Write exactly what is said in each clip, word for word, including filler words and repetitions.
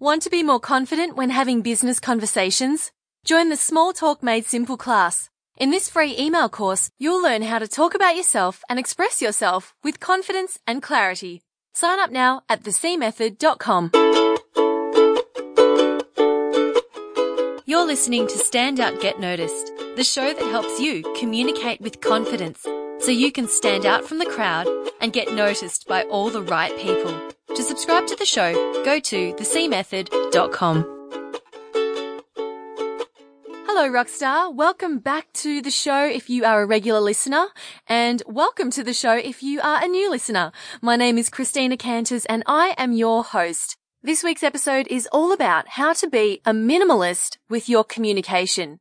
Want to be more confident when having business conversations? Join the Small Talk Made Simple class. In this free email course, you'll learn how to talk about yourself and express yourself with confidence and clarity. Sign up now at the c method dot com. You're listening to Stand Out Get Noticed, the show that helps you communicate with confidence so you can stand out from the crowd and get noticed by all the right people. To subscribe to the show, go to the c method dot com. Hello, Rockstar. Welcome back to the show if you are a regular listener, and welcome to the show if you are a new listener. My name is Christina Canters, and I am your host. This week's episode is all about how to be a minimalist with your communication.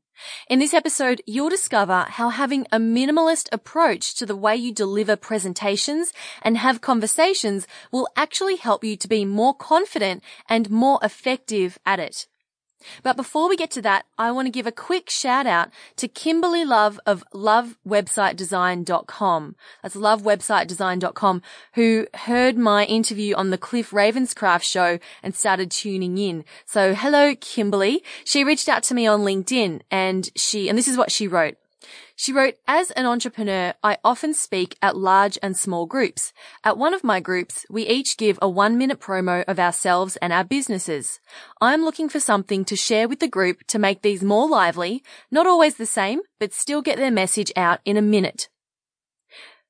In this episode, you'll discover how having a minimalist approach to the way you deliver presentations and have conversations will actually help you to be more confident and more effective at it. But before we get to that, I want to give a quick shout out to Kimberly Love of love website design dot com. That's love website design dot com, who heard my interview on the Cliff Ravenscraft show and started tuning in. So hello, Kimberly. She reached out to me on LinkedIn and she, and this is what she wrote. She wrote, as an entrepreneur, I often speak at large and small groups. At one of my groups, we each give a one-minute promo of ourselves and our businesses. I'm looking for something to share with the group to make these more lively, not always the same, but still get their message out in a minute.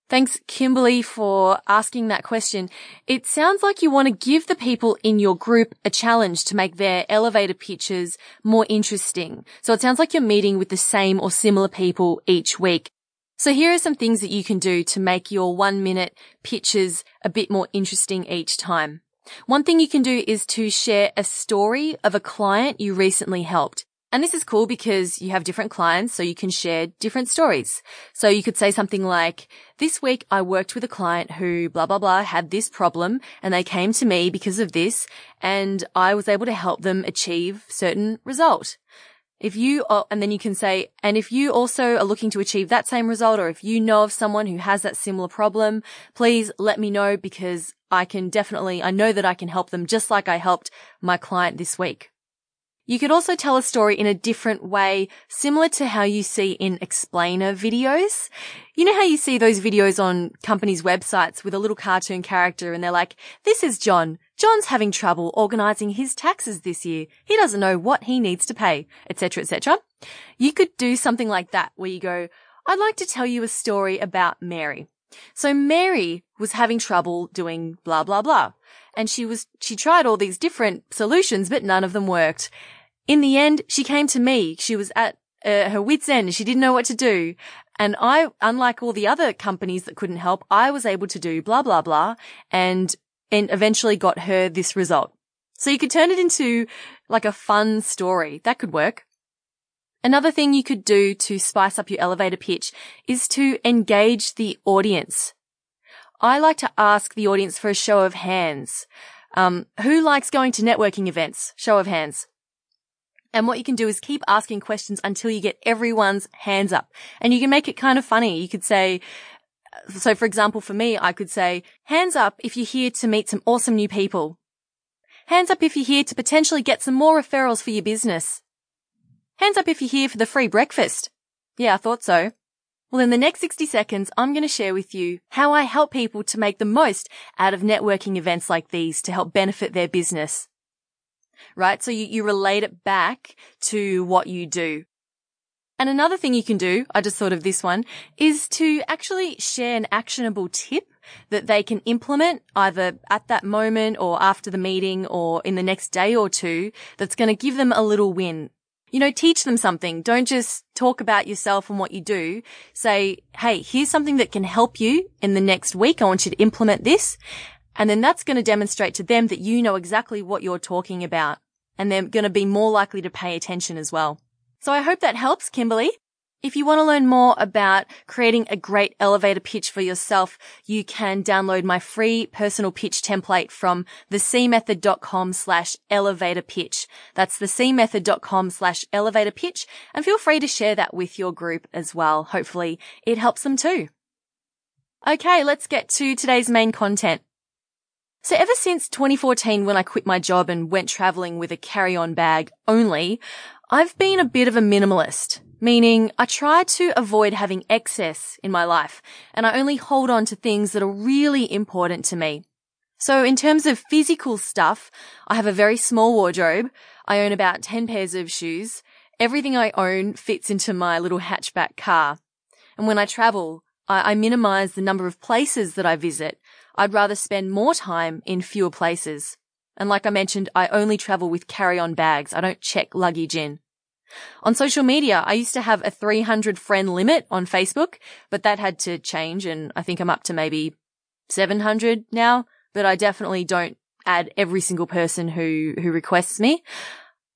Thanks, Kimberly, for asking that question. It sounds like you want to give the people in your group a challenge to make their elevator pitches more interesting. So it sounds like you're meeting with the same or similar people each week. So here are some things that you can do to make your one-minute pitches a bit more interesting each time. One thing you can do is to share a story of a client you recently helped. And this is cool because you have different clients, so you can share different stories. So you could say something like, this week I worked with a client who blah, blah, blah had this problem and they came to me because of this and I was able to help them achieve certain result. If you are, and then you can say, and if you also are looking to achieve that same result, or if you know of someone who has that similar problem, please let me know because I can definitely, I know that I can help them just like I helped my client this week. You could also tell a story in a different way, similar to how you see in explainer videos. You know how you see those videos on companies' websites with a little cartoon character and they're like, this is John. John's having trouble organising his taxes this year. He doesn't know what he needs to pay, et cetera, et cetera. You could do something like that where you go, I'd like to tell you a story about Mary. So Mary was having trouble doing blah, blah, blah. And she was, she tried all these different solutions, but none of them worked. In the end, she came to me. She was at uh, her wit's end. She didn't know what to do. And I, unlike all the other companies that couldn't help, I was able to do blah, blah, blah, and, and eventually got her this result. So you could turn it into like a fun story. That could work. Another thing you could do to spice up your elevator pitch is to engage the audience. I like to ask the audience for a show of hands. Um, who likes going to networking events? Show of hands. And what you can do is keep asking questions until you get everyone's hands up. And you can make it kind of funny. You could say, so for example, for me, I could say, hands up if you're here to meet some awesome new people. Hands up if you're here to potentially get some more referrals for your business. Hands up if you're here for the free breakfast. Yeah, I thought so. Well, in the next sixty seconds, I'm going to share with you how I help people to make the most out of networking events like these to help benefit their business. Right? So you, you relate it back to what you do. And another thing you can do, I just thought of this one, is to actually share an actionable tip that they can implement either at that moment or after the meeting or in the next day or two that's going to give them a little win. You know, teach them something. Don't just talk about yourself and what you do. Say, hey, here's something that can help you in the next week. I want you to implement this. And then that's going to demonstrate to them that you know exactly what you're talking about. And they're going to be more likely to pay attention as well. So I hope that helps, Kimberly. If you want to learn more about creating a great elevator pitch for yourself, you can download my free personal pitch template from thecmethod.com slash elevator pitch. That's thecmethod.com slash elevator pitch. And feel free to share that with your group as well. Hopefully it helps them too. Okay, let's get to today's main content. So ever since twenty fourteen, when I quit my job and went traveling with a carry-on bag only, I've been a bit of a minimalist, meaning I try to avoid having excess in my life, and I only hold on to things that are really important to me. So in terms of physical stuff, I have a very small wardrobe. I own about ten pairs of shoes. Everything I own fits into my little hatchback car. And when I travel, I, I minimize the number of places that I visit. I'd rather spend more time in fewer places. And like I mentioned, I only travel with carry-on bags. I don't check luggage in. On social media, I used to have a three hundred friend limit on Facebook, but that had to change, and I think I'm up to maybe seven hundred now, but I definitely don't add every single person who, who requests me.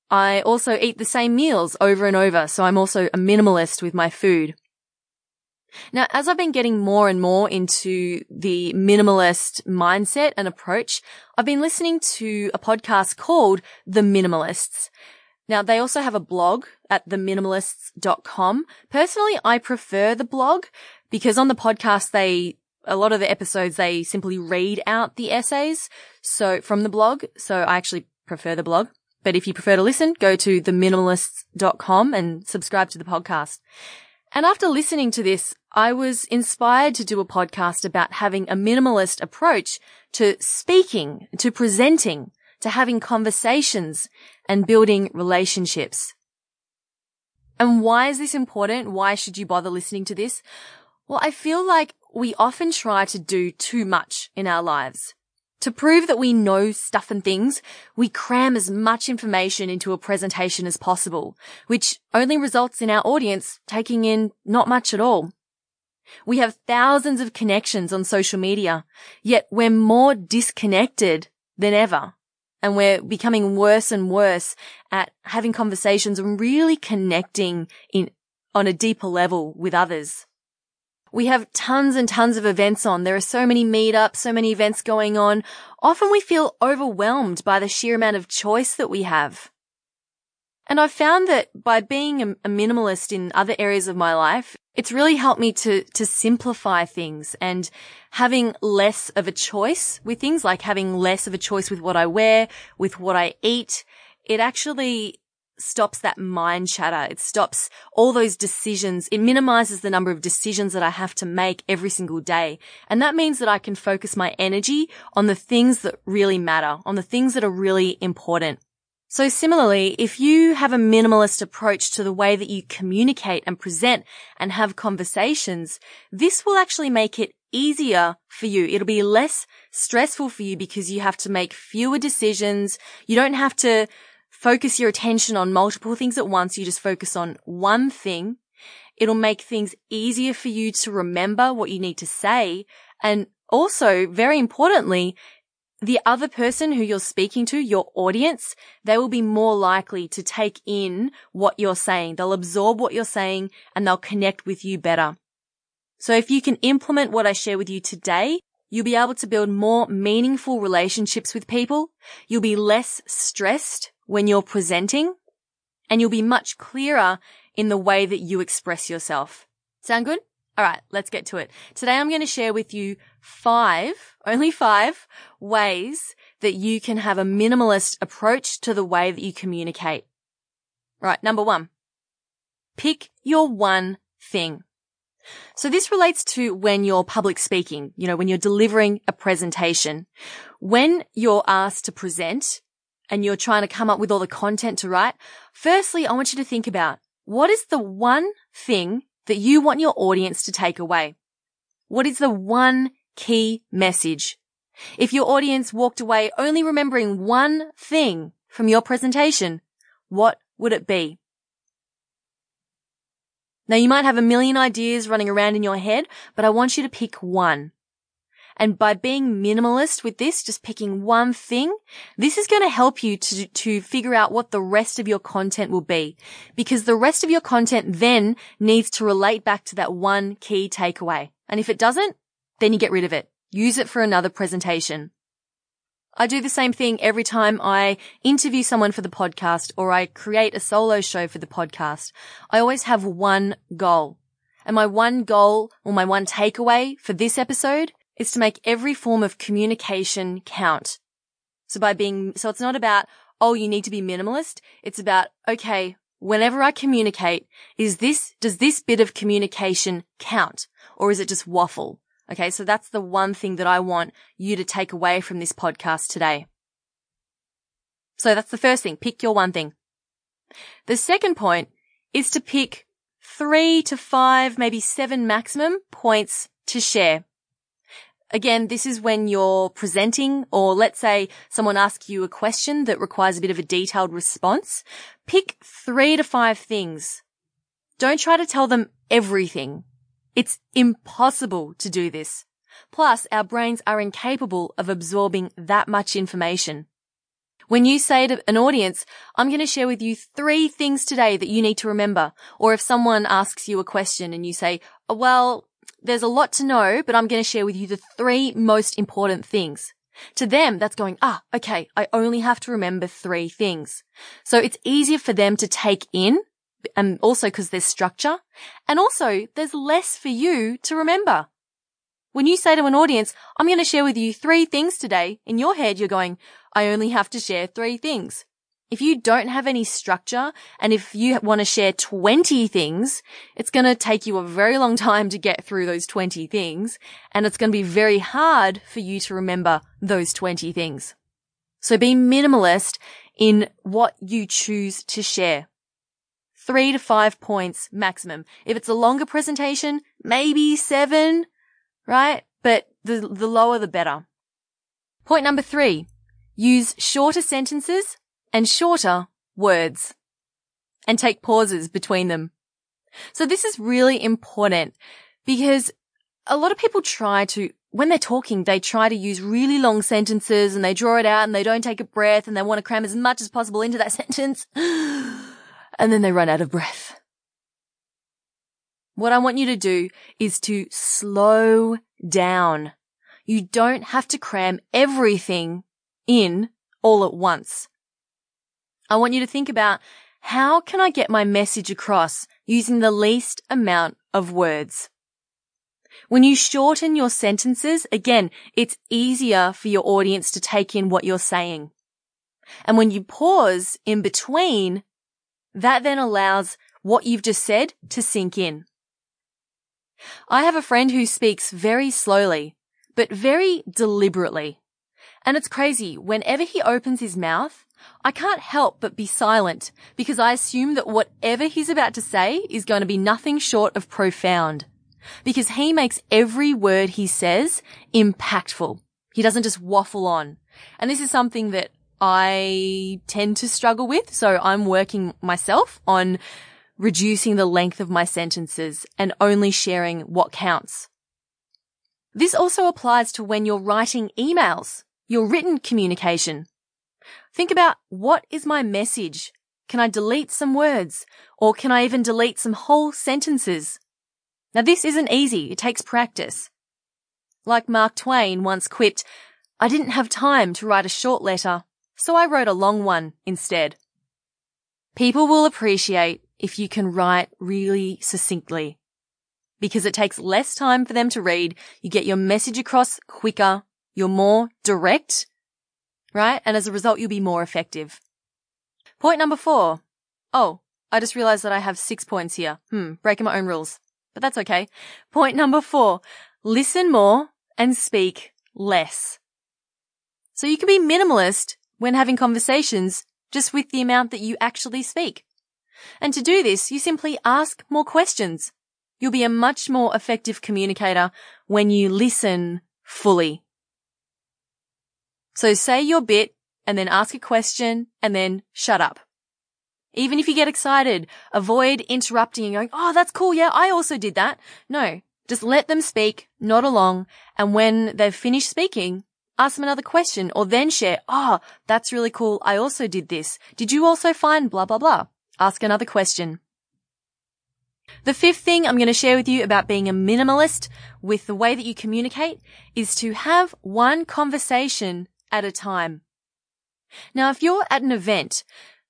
I also eat the same meals over and over, so I'm also a minimalist with my food. Now, as I've been getting more and more into the minimalist mindset and approach, I've been listening to a podcast called The Minimalists. Now, they also have a blog at the minimalists dot com. Personally, I prefer the blog because on the podcast, they a lot of the episodes, they simply read out the essays so from the blog. So I actually prefer the blog. But if you prefer to listen, go to the minimalists dot com and subscribe to the podcast. And after listening to this, I was inspired to do a podcast about having a minimalist approach to speaking, to presenting, to having conversations and building relationships. And why is this important? Why should you bother listening to this? Well, I feel like we often try to do too much in our lives. To prove that we know stuff and things, we cram as much information into a presentation as possible, which only results in our audience taking in not much at all. We have thousands of connections on social media, yet we're more disconnected than ever. And we're becoming worse and worse at having conversations and really connecting in on a deeper level with others. We have tons and tons of events on. There are so many meetups, so many events going on. Often we feel overwhelmed by the sheer amount of choice that we have. And I've found that by being a minimalist in other areas of my life, it's really helped me to, to simplify things and having less of a choice with things, like having less of a choice with what I wear, with what I eat. It actually stops that mind chatter. It stops all those decisions. It minimizes the number of decisions that I have to make every single day. And that means that I can focus my energy on the things that really matter, on the things that are really important. So similarly, if you have a minimalist approach to the way that you communicate and present and have conversations, this will actually make it easier for you. It'll be less stressful for you because you have to make fewer decisions. You don't have to focus your attention on multiple things at once. You just focus on one thing. It'll make things easier for you to remember what you need to say. And also, very importantly, the other person who you're speaking to, your audience, they will be more likely to take in what you're saying. They'll absorb what you're saying and they'll connect with you better. So if you can implement what I share with you today, you'll be able to build more meaningful relationships with people. You'll be less stressed when you're presenting, and you'll be much clearer in the way that you express yourself. Sound good? All right, let's get to it. Today I'm going to share with you five, only five, ways that you can have a minimalist approach to the way that you communicate. All right, number one, pick your one thing. So this relates to when you're public speaking, you know, when you're delivering a presentation. When you're asked to present, and you're trying to come up with all the content to write, firstly, I want you to think about, what is the one thing that you want your audience to take away? What is the one key message? If your audience walked away only remembering one thing from your presentation, what would it be? Now, you might have a million ideas running around in your head, but I want you to pick one. And by being minimalist with this, just picking one thing, this is going to help you to, to figure out what the rest of your content will be, because the rest of your content then needs to relate back to that one key takeaway. And if it doesn't, then you get rid of it. Use it for another presentation. I do the same thing every time I interview someone for the podcast or I create a solo show for the podcast. I always have one goal. And my one goal or my one takeaway for this episode is to make every form of communication count. So by being, so it's not about, oh, you need to be minimalist. It's about, okay, whenever I communicate, is this, does this bit of communication count? Or is it just waffle? Okay. So that's the one thing that I want you to take away from this podcast today. So that's the first thing. Pick your one thing. The second point is to pick three to five, maybe seven maximum points to share. Again, this is when you're presenting, or let's say someone asks you a question that requires a bit of a detailed response. Pick three to five things. Don't try to tell them everything. It's impossible to do this. Plus, our brains are incapable of absorbing that much information. When you say to an audience, I'm going to share with you three things today that you need to remember, or if someone asks you a question and you say, well, there's a lot to know, but I'm going to share with you the three most important things. To them, that's going, ah, okay, I only have to remember three things. So it's easier for them to take in, and also because there's structure, and also there's less for you to remember. When you say to an audience, I'm going to share with you three things today, in your head you're going, I only have to share three things. If you don't have any structure, and if you want to share twenty things, it's going to take you a very long time to get through those twenty things, and it's going to be very hard for you to remember those twenty things. So be minimalist in what you choose to share. Three to five points maximum. If it's a longer presentation, maybe seven, right? But the, the lower the better. Point number three, use shorter sentences and shorter words, and take pauses between them. So this is really important because a lot of people try to, when they're talking, they try to use really long sentences and they draw it out and they don't take a breath and they want to cram as much as possible into that sentence and then they run out of breath. What I want you to do is to slow down. You don't have to cram everything in all at once. I want you to think about, how can I get my message across using the least amount of words? When you shorten your sentences, again, it's easier for your audience to take in what you're saying. And when you pause in between, that then allows what you've just said to sink in. I have a friend who speaks very slowly, but very deliberately. And it's crazy. Whenever he opens his mouth, I can't help but be silent because I assume that whatever he's about to say is going to be nothing short of profound, because he makes every word he says impactful. He doesn't just waffle on. And this is something that I tend to struggle with. So I'm working myself on reducing the length of my sentences and only sharing what counts. This also applies to when you're writing emails, your written communication. Think about, what is my message? Can I delete some words? Or can I even delete some whole sentences? Now, this isn't easy. It takes practice. Like Mark Twain once quipped, I didn't have time to write a short letter, so I wrote a long one instead. People will appreciate if you can write really succinctly, because it takes less time for them to read. You get your message across quicker. You're more direct, right? And as a result, you'll be more effective. Point number four. Oh, I just realized that I have six points here. Hmm, breaking my own rules, but that's okay. Point number four, listen more and speak less. So you can be minimalist when having conversations just with the amount that you actually speak. And to do this, you simply ask more questions. You'll be a much more effective communicator when you listen fully. So say your bit and then ask a question and then shut up. Even if you get excited, avoid interrupting and going, oh, that's cool. Yeah, I also did that. No, just let them speak, nod along. And when they've finished speaking, ask them another question or then share, oh, that's really cool. I also did this. Did you also find blah, blah, blah? Ask another question. The fifth thing I'm going to share with you about being a minimalist with the way that you communicate is to have one conversation at a time. Now, if you're at an event,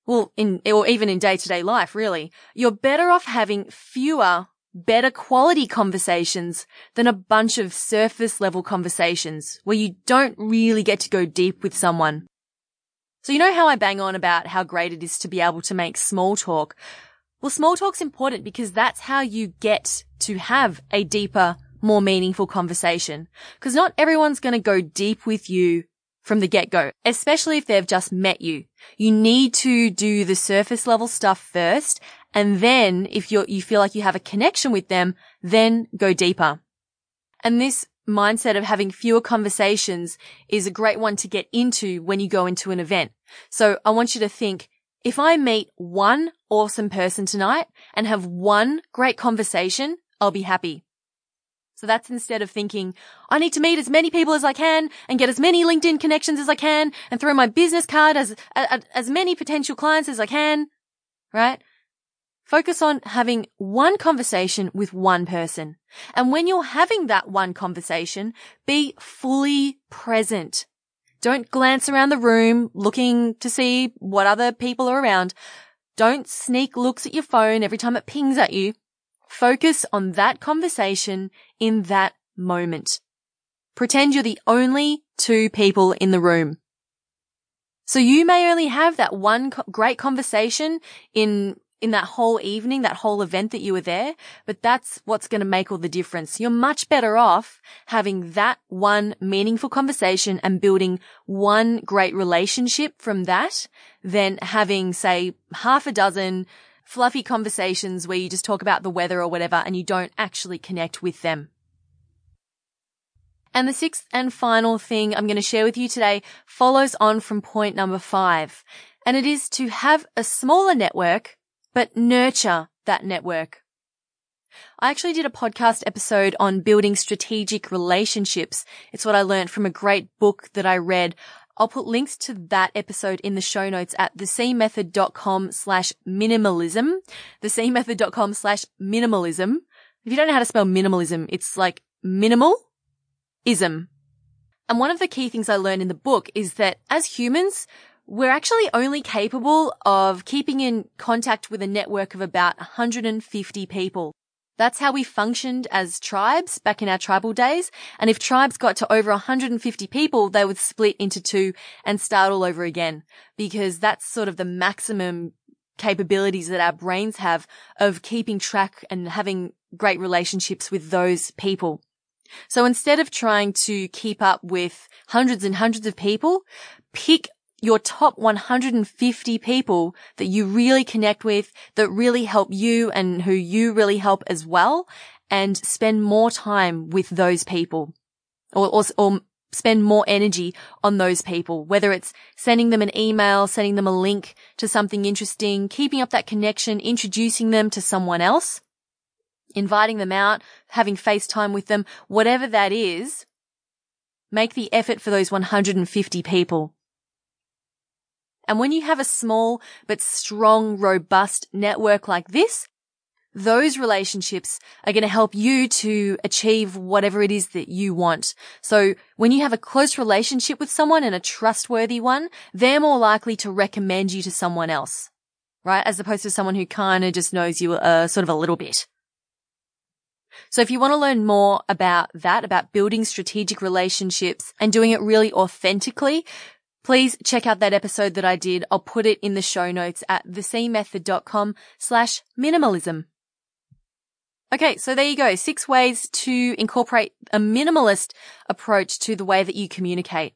well, in, or even in day-to-day life, really, you're better off having fewer better quality conversations than a bunch of surface level conversations where you don't really get to go deep with someone. So you know how I bang on about how great it is to be able to make small talk? Well, small talk's important because that's how you get to have a deeper, more meaningful conversation. Because not everyone's going to go deep with you from the get-go, especially if they've just met you. You need to do the surface level stuff first, and then if you you feel like you have a connection with them, then go deeper. And this mindset of having fewer conversations is a great one to get into when you go into an event. So I want you to think, if I meet one awesome person tonight and have one great conversation, I'll be happy. So that's instead of thinking, I need to meet as many people as I can and get as many LinkedIn connections as I can and throw my business card as, as, as many potential clients as I can, right? Focus on having one conversation with one person. And when you're having that one conversation, be fully present. Don't glance around the room looking to see what other people are around. Don't sneak looks at your phone every time it pings at you. Focus on that conversation in that moment. Pretend you're the only two people in the room. So you may only have that one co- great conversation in, in that whole evening, that whole event that you were there, but that's what's going to make all the difference. You're much better off having that one meaningful conversation and building one great relationship from that than having, say, half a dozen fluffy conversations where you just talk about the weather or whatever and you don't actually connect with them. And the sixth and final thing I'm going to share with you today follows on from point number five, and it is to have a smaller network but nurture that network. I actually did a podcast episode on building strategic relationships. It's what I learned from a great book that I read. I'll put links to that episode in the show notes at thecmethod.com slash minimalism, thecmethod.com slash minimalism. If you don't know how to spell minimalism, it's like minimalism. And one of the key things I learned in the book is that as humans, we're actually only capable of keeping in contact with a network of about one hundred fifty people. That's how we functioned as tribes back in our tribal days. And if tribes got to over one hundred fifty people, they would split into two and start all over again, because that's sort of the maximum capabilities that our brains have of keeping track and having great relationships with those people. So instead of trying to keep up with hundreds and hundreds of people, pick your top one hundred fifty people that you really connect with, that really help you and who you really help as well, and spend more time with those people, or, or, or spend more energy on those people, whether it's sending them an email, sending them a link to something interesting, keeping up that connection, introducing them to someone else, inviting them out, having FaceTime with them, whatever that is, make the effort for those one hundred fifty people. And when you have a small but strong, robust network like this, those relationships are going to help you to achieve whatever it is that you want. So when you have a close relationship with someone and a trustworthy one, they're more likely to recommend you to someone else, right? As opposed to someone who kind of just knows you uh, sort of a little bit. So if you want to learn more about that, about building strategic relationships and doing it really authentically, please check out that episode that I did. I'll put it in the show notes at thecmethod.com slash minimalism. Okay, so there you go. Six ways to incorporate a minimalist approach to the way that you communicate.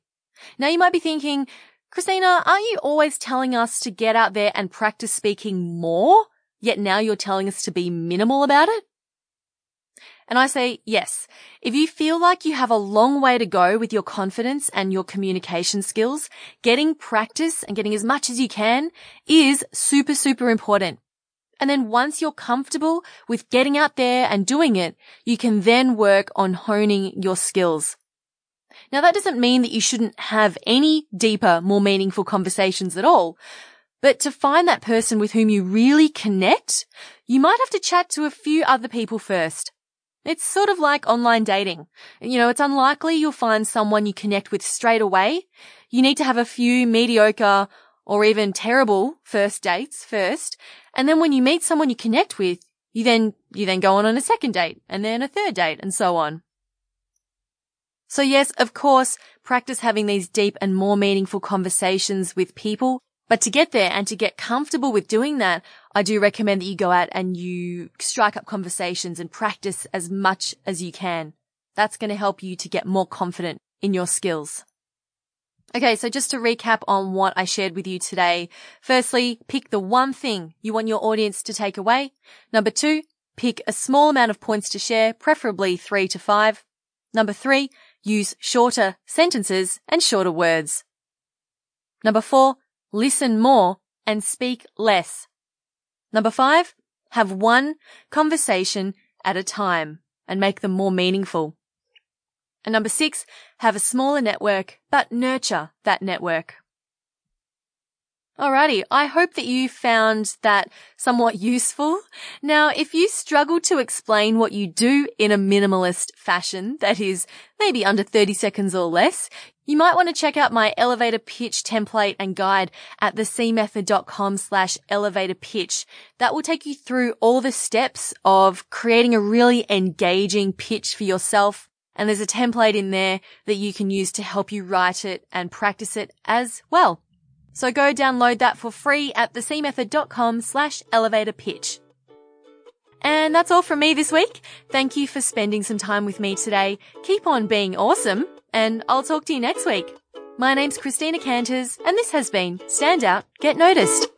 Now you might be thinking, Christina, aren't you always telling us to get out there and practice speaking more, yet now you're telling us to be minimal about it? And I say, yes, if you feel like you have a long way to go with your confidence and your communication skills, getting practice and getting as much as you can is super, super important. And then once you're comfortable with getting out there and doing it, you can then work on honing your skills. Now, that doesn't mean that you shouldn't have any deeper, more meaningful conversations at all. But to find that person with whom you really connect, you might have to chat to a few other people first. It's sort of like online dating. You know, it's unlikely you'll find someone you connect with straight away. You need to have a few mediocre or even terrible first dates first. And then when you meet someone you connect with, You then, you then go on on a second date and then a third date and so on. So yes, of course, practice having these deep and more meaningful conversations with people. But to get there and to get comfortable with doing that, I do recommend that you go out and you strike up conversations and practice as much as you can. That's going to help you to get more confident in your skills. Okay, so just to recap on what I shared with you today. Firstly, pick the one thing you want your audience to take away. Number two, pick a small amount of points to share, preferably three to five. Number three, use shorter sentences and shorter words. Number four, listen more and speak less. Number five, have one conversation at a time and make them more meaningful. And number six, have a smaller network, but nurture that network. Alrighty, I hope that you found that somewhat useful. Now, if you struggle to explain what you do in a minimalist fashion, that is maybe under thirty seconds or less, you might want to check out my elevator pitch template and guide at thecmethod.com slash elevator pitch. That will take you through all the steps of creating a really engaging pitch for yourself. And there's a template in there that you can use to help you write it and practice it as well. So go download that for free at thecmethod.com slash elevator pitch. And that's all from me this week. Thank you for spending some time with me today. Keep on being awesome, and I'll talk to you next week. My name's Christina Canters, and this has been Stand Out, Get Noticed.